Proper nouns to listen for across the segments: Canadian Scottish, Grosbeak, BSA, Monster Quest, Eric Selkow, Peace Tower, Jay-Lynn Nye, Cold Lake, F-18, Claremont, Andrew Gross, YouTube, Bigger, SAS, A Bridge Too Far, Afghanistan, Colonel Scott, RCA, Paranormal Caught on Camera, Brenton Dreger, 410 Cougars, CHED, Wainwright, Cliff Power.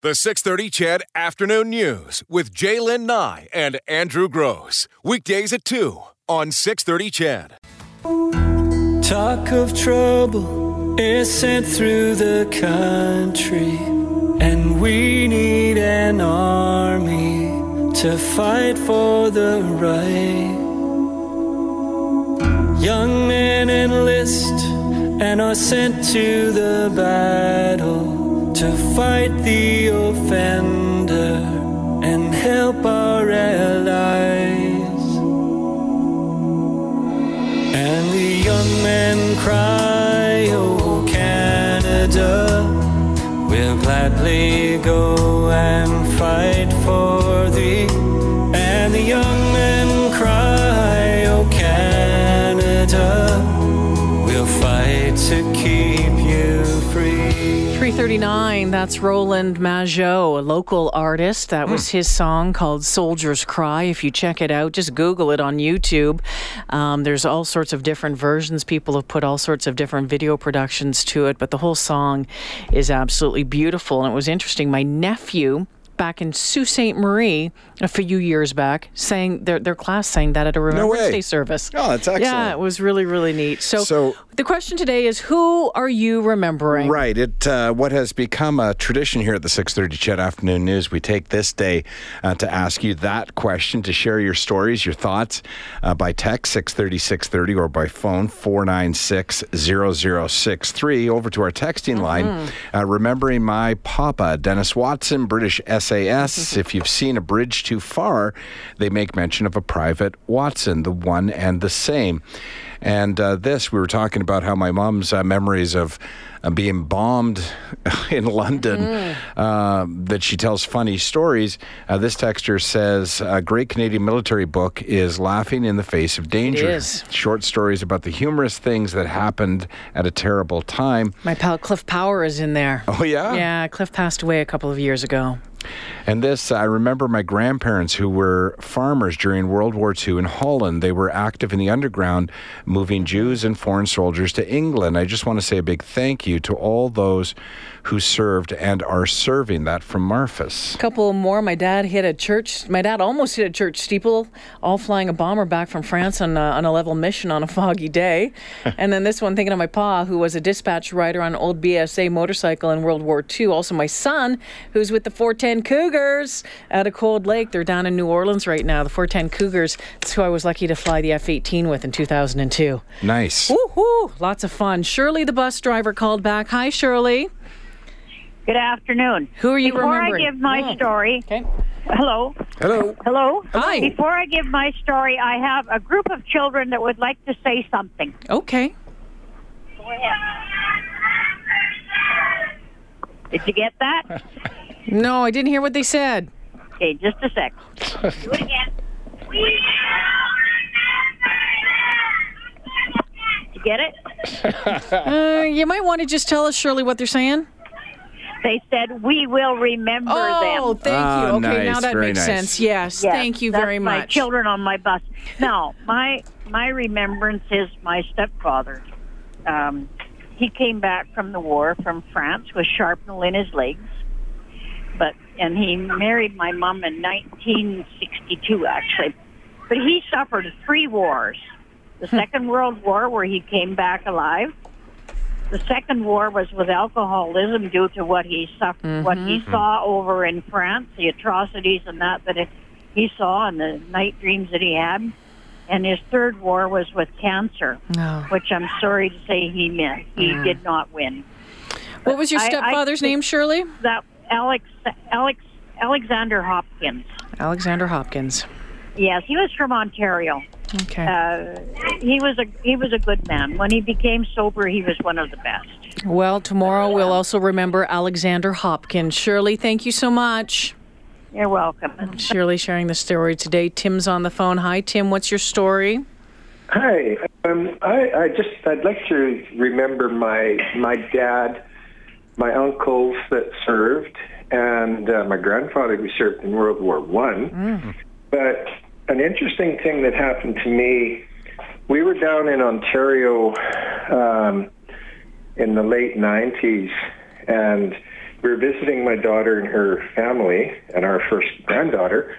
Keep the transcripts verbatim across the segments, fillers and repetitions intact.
The six thirty C H E D Afternoon News with Jay-Lynn Nye and Andrew Gross. Weekdays at two on six thirty C H E D. Talk of trouble is sent through the country, and we need an army to fight for the right. Young men enlist and are sent to the battle to fight the offender and help our allies. And the young men cry, "Oh, Canada, we'll gladly go and fight for thee." And the young men cry, "Oh, Canada, we'll fight to keep you free." three thirty-nine, that's Roland Maggio, a local artist. That was his song called Soldier's Cry. If you check it out, just Google it on YouTube. Um, there's all sorts of different versions. People have put all sorts of different video productions to it, but the whole song is absolutely beautiful. And it was interesting. My nephew, back in Sault Ste. Marie a few years back, sang their their class sang that at a Remembrance no Day service. Oh, that's excellent. Yeah, it was really, really neat. So, so the question today is, who are you remembering? Right. It uh, what has become a tradition here at the six thirty C H E D Afternoon News. We take this day uh, to ask you that question, to share your stories, your thoughts uh, by text six thirty, six thirty or by phone four nine six, zero zero six three. Over to our texting mm-hmm. line. Uh, remembering my papa, Dennis Watson, British S. S A S. If you've seen A Bridge Too Far, they make mention of a Private Watson, the one and the same. And uh, this, we were talking about how my mom's uh, memories of uh, being bombed in London, mm-hmm. uh, that she tells funny stories. Uh, this texter says, a great Canadian military book is Laughing in the Face of Danger. It is. Short stories about the humorous things that happened at a terrible time. My pal Cliff Power is in there. Oh, yeah? Yeah, Cliff passed away a couple of years ago. And this, I remember my grandparents who were farmers during World War Two in Holland. They were active in the underground, moving Jews and foreign soldiers to England. I just want to say a big thank you to all those who served and are serving. That from Marfus. A couple more. My dad hit a church. My dad almost hit a church steeple, all flying a bomber back from France on a, on a level mission on a foggy day. And then this one, thinking of my pa, who was a dispatch rider on an old B S A motorcycle in World War Two. Also my son, who's with the four ten Cougars out of Cold Lake. They're down in New Orleans right now. The four ten Cougars. That's who I was lucky to fly the F eighteen with in two thousand two. Nice. Woo-hoo! Lots of fun. Shirley, the bus driver, called back. Hi, Shirley. Good afternoon. Who are you Before remembering? Before I give my yeah. story... Okay. Hello. Hello. Hello. Hi. Before I give my story, I have a group of children that would like to say something. Okay. Go ahead. Did you get that? No, I didn't hear what they said. Okay, just a sec. Do it again. We Did you get it? Uh, you might want to just tell us, Shirley, what they're saying. They said, we will remember oh, them. Oh, thank you. Okay, nice. Now that very makes nice. Sense. Yes, yes, thank you that's very much. My children on my bus. Now, my my remembrance is my stepfather. Um, he came back from the war from France with shrapnel in his legs. But and he married my mom in nineteen sixty-two, actually. But he suffered three wars. The Second World War, where he came back alive. The second war was with alcoholism due to what he suffered, mm-hmm. what he saw over in France, the atrocities and that that it, he saw and the night dreams that he had. And his third war was with cancer, no. which I'm sorry to say he missed. He yeah. did not win. But what was your stepfather's I, I name, Shirley? That Alex, Alex, Alexander Hopkins. Alexander Hopkins. Yes, he was from Ontario. Okay. Uh, he was a he was a good man. When he became sober, he was one of the best. Well, tomorrow we'll also remember Alexander Hopkins. Shirley, thank you so much. You're welcome. Shirley sharing the story today. Tim's on the phone. Hi, Tim. What's your story? Hi. Um, I, I just I'd like to remember my my dad, my uncles that served, and uh, my grandfather who served in World War One. Mm. But an interesting thing that happened to me, we were down in Ontario um, in the late nineties, and we were visiting my daughter and her family and our first granddaughter,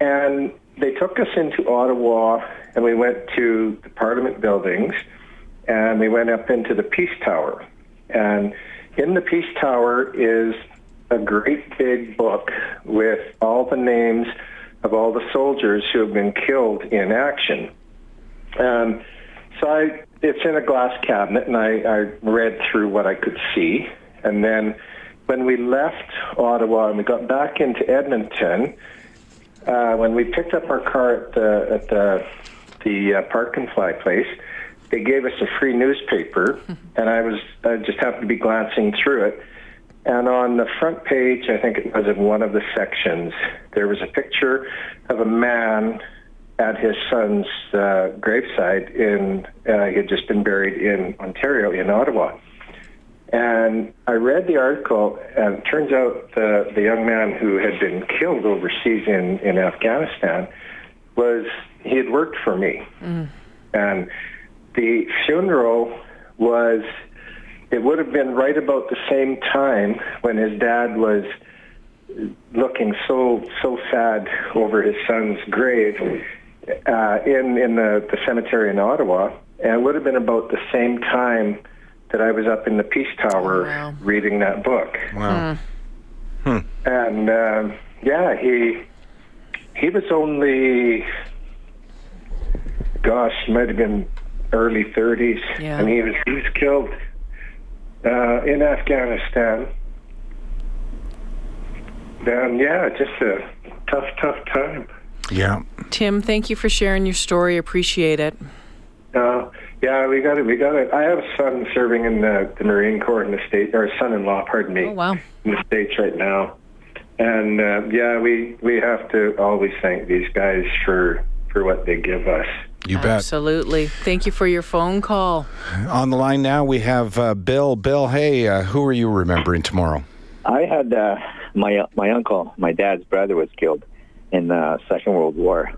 and they took us into Ottawa, and we went to the Parliament buildings, and we went up into the Peace Tower. And in the Peace Tower is a great big book with all the names of all the soldiers who have been killed in action. Um, so I, it's in a glass cabinet, and I, I read through what I could see. And then when we left Ottawa and we got back into Edmonton, uh, when we picked up our car at the, at the, the uh, park and fly place, they gave us a free newspaper, and I was I just happened to be glancing through it. And on the front page, I think it was in one of the sections, there was a picture of a man at his son's uh, graveside. In, uh, he had just been buried in Ontario, in Ottawa. And I read the article, and it turns out the, the young man who had been killed overseas in, in Afghanistan was, he had worked for me. Mm. And the funeral was, it would have been right about the same time when his dad was looking so so sad over his son's grave uh, in, in the, the cemetery in Ottawa. And it would have been about the same time that I was up in the Peace Tower. Oh, wow. Reading that book. Wow. Hmm. And, uh, yeah, he he was only, gosh, he might have been early thirties, yeah. And he was he was killed uh, in Afghanistan. And yeah, just a tough, tough time. Yeah. Tim, thank you for sharing your story. Appreciate it. Uh, yeah, we got it. We got it. I have a son serving in the, the Marine Corps in the States, or son-in-law, pardon me. Oh wow. In the States right now, and uh, yeah, we we have to always thank these guys for for what they give us. You bet. Absolutely. Thank you for your phone call. On the line now, we have uh, Bill. Bill, hey, uh, who are you remembering tomorrow? I had uh, my my uncle, my dad's brother, was killed in the Second World War.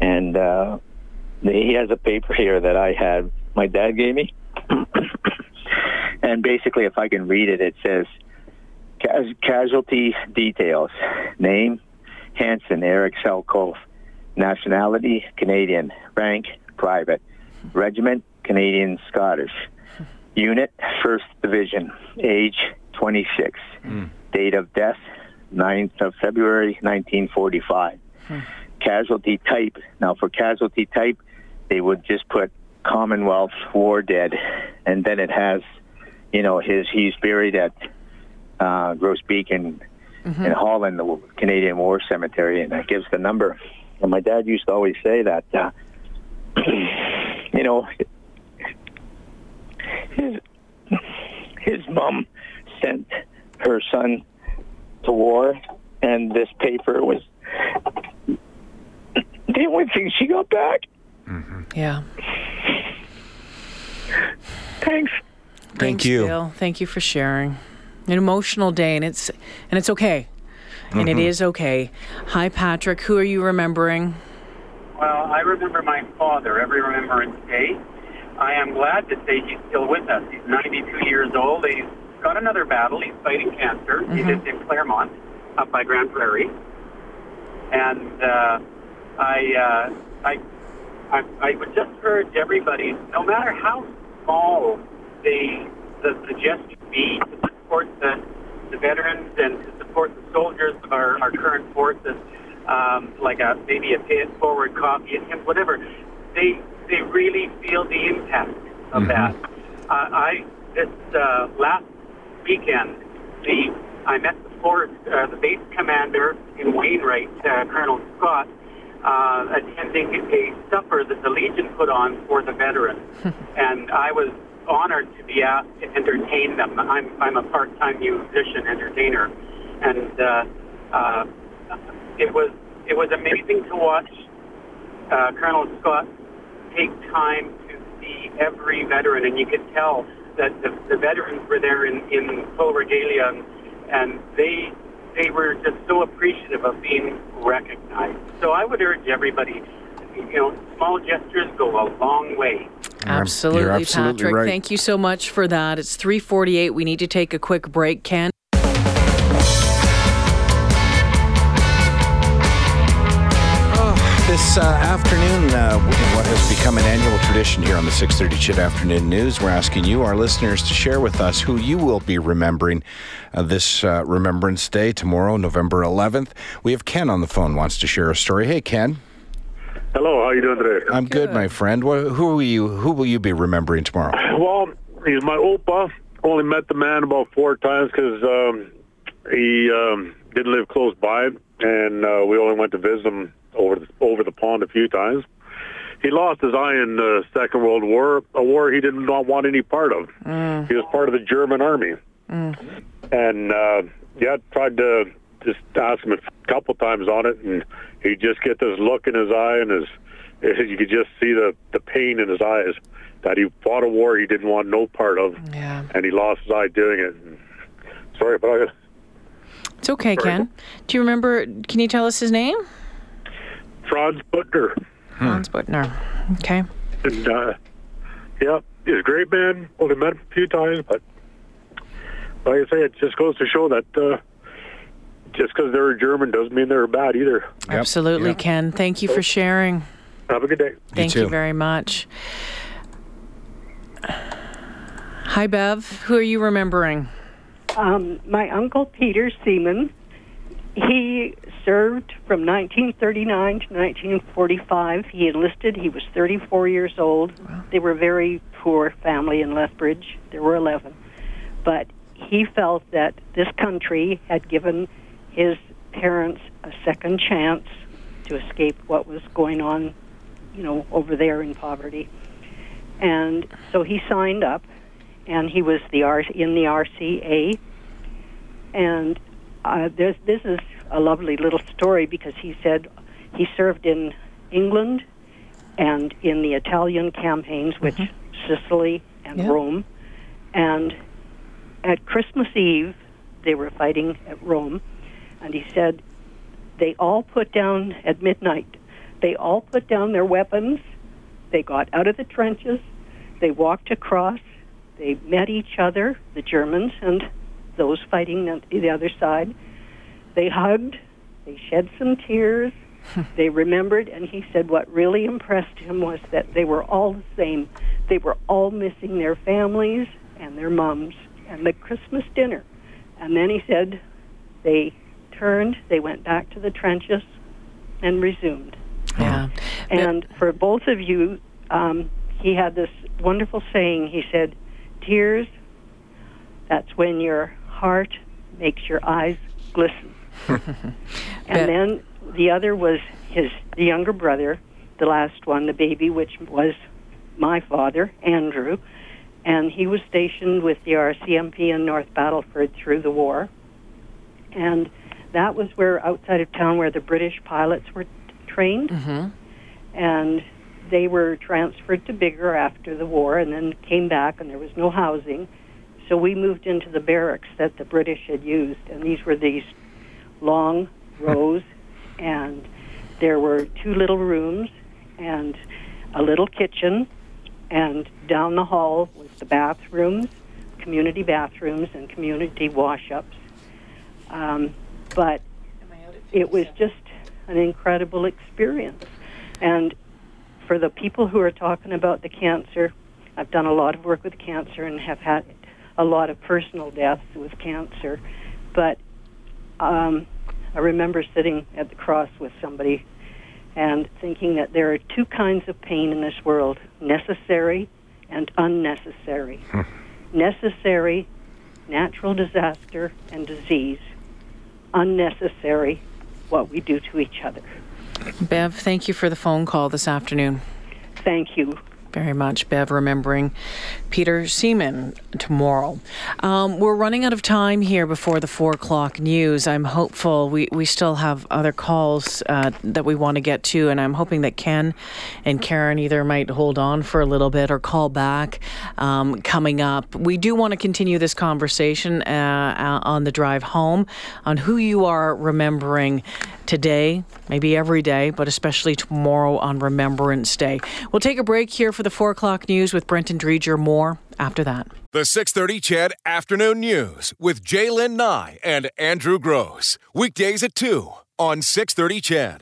And uh, he has a paper here that I had, my dad gave me. And basically, if I can read it, it says, casualty details. Name, Hanson, Eric Selkow. Nationality, Canadian. Rank, private. Regiment, Canadian Scottish. Unit, first Division. Age, twenty-six. Mm. Date of death, ninth of February, nineteen forty-five. Mm. Casualty type. Now, for casualty type, they would just put Commonwealth War Dead. And then it has, you know, his he's buried at uh, Grosbeak in, mm-hmm. in Holland, the Canadian War Cemetery, and that gives the number. And my dad used to always say that, uh, you know, his his mom sent her son to war, and this paper was the only thing she got back. Mm-hmm. Yeah. Thanks. Thank Thanks, you. Bill. Thank you for sharing. An emotional day, and it's and it's okay. And mm-hmm. It is okay. Hi, Patrick. Who are you remembering? Well, I remember my father every Remembrance Day. I am glad to say he's still with us. He's ninety-two years old. He's got another battle. He's fighting cancer. Mm-hmm. He lives in Claremont, up by Grand Prairie. And uh, I, uh, I, I, I would just urge everybody, no matter how small the the suggestion be, to support the, the veterans and to support the soldiers of our, our current forces, um, like a, maybe a pay-it-forward coffee, whatever. They they really feel the impact of mm-hmm. that. Uh, I this uh, last weekend, the I met the force, uh, the base commander in Wainwright, uh, Colonel Scott, uh, attending a supper that the Legion put on for the veterans, and I was honored to be asked to entertain them. I'm I'm a part-time musician entertainer. And uh, uh, it was it was amazing to watch uh, Colonel Scott take time to see every veteran, and you could tell that the, the veterans were there in, in full regalia, and, and they they were just so appreciative of being recognized. So I would urge everybody, you know, small gestures go a long way. Absolutely, absolutely Patrick. Right. Thank you so much for that. It's three forty-eight. We need to take a quick break. Ken. this uh, afternoon, uh, in what has become an annual tradition here on the six thirty Chit Afternoon News, we're asking you, our listeners, to share with us who you will be remembering uh, this uh, Remembrance Day tomorrow, November eleventh. We have Ken on the phone, wants to share a story. Hey, Ken. Hello, how are you doing today? I'm good, good my friend. Well, who are you? Who will you be remembering tomorrow? Well, he's my opa. Only met the man about four times because um, he um, didn't live close by, and uh, we only went to visit him over the, over the pond a few times. He lost his eye in the Second World War, a war he did not want any part of. Mm. He was part of the German army. Mm. And, uh, yeah, tried to just ask him a couple times on it, and he'd just get this look in his eye, and his you could just see the, the pain in his eyes that he fought a war he didn't want no part of, yeah. and he lost his eye doing it. And, sorry, but I... It's okay, sorry. Ken. Do you remember, can you tell us his name? Franz Butner. Franz hmm. Butner. Okay. And, uh, yeah, he's a great man. Only met him a few times, but like I say, it just goes to show that uh, just because they're German doesn't mean they're bad either. Yep. Absolutely, yeah. Ken. Thank you for sharing. Have a good day. Thank you, you very much. Hi, Bev. Who are you remembering? Um, my uncle, Peter Seaman. He served from nineteen thirty-nine to nineteen forty-five. He enlisted. He was thirty-four years old. Wow. They were a very poor family in Lethbridge. There were eleven. But he felt that this country had given his parents a second chance to escape what was going on, you know, over there in poverty. And so he signed up, and he was the R- in the R C A. And... Uh, this is a lovely little story because he said he served in England and in the Italian campaigns, which mm-hmm. Sicily and yeah. Rome. And at Christmas Eve, they were fighting at Rome. And he said they all put down at midnight. They all put down their weapons. They got out of the trenches. They walked across. They met each other, the Germans, and those fighting on the other side. They hugged, they shed some tears, they remembered, and he said what really impressed him was that they were all the same. They were all missing their families and their moms and the Christmas dinner. And then he said they turned, they went back to the trenches and resumed. Yeah. And for both of you, um, he had this wonderful saying. He said, tears, that's when your heart makes your eyes glisten. And then the other was his the younger brother, the last one, the baby, which was my father, Andrew. And he was stationed with the R C M P in North Battleford through the war. And that was where, outside of town, where the British pilots were t- trained. Mm-hmm. And they were transferred to Bigger after the war and then came back, and there was no housing. So we moved into the barracks that the British had used, and these were these long rows, and there were two little rooms and a little kitchen, and down the hall was the bathrooms, community bathrooms and community wash-ups. Um, but it was just an incredible experience. And for the people who are talking about the cancer, I've done a lot of work with cancer and have had a lot of personal deaths with cancer, but um, I remember sitting at the cross with somebody and thinking that there are two kinds of pain in this world, necessary and unnecessary. Huh. Necessary, natural disaster and disease. Unnecessary, what we do to each other. Bev, thank you for the phone call this afternoon. Thank you very much, Bev, remembering Peter Seaman tomorrow. Um, we're running out of time here before the four o'clock news. I'm hopeful we, we still have other calls uh, that we want to get to, and I'm hoping that Ken and Karen either might hold on for a little bit or call back um, coming up. We do want to continue this conversation uh, on the drive home on who you are remembering today, maybe every day, but especially tomorrow on Remembrance Day. We'll take a break here for the four o'clock news with Brenton Dreger. More after that. The six thirty Chad Afternoon News with Jay-Lynn Nye and Andrew Gross. Weekdays at two on six thirty Chad.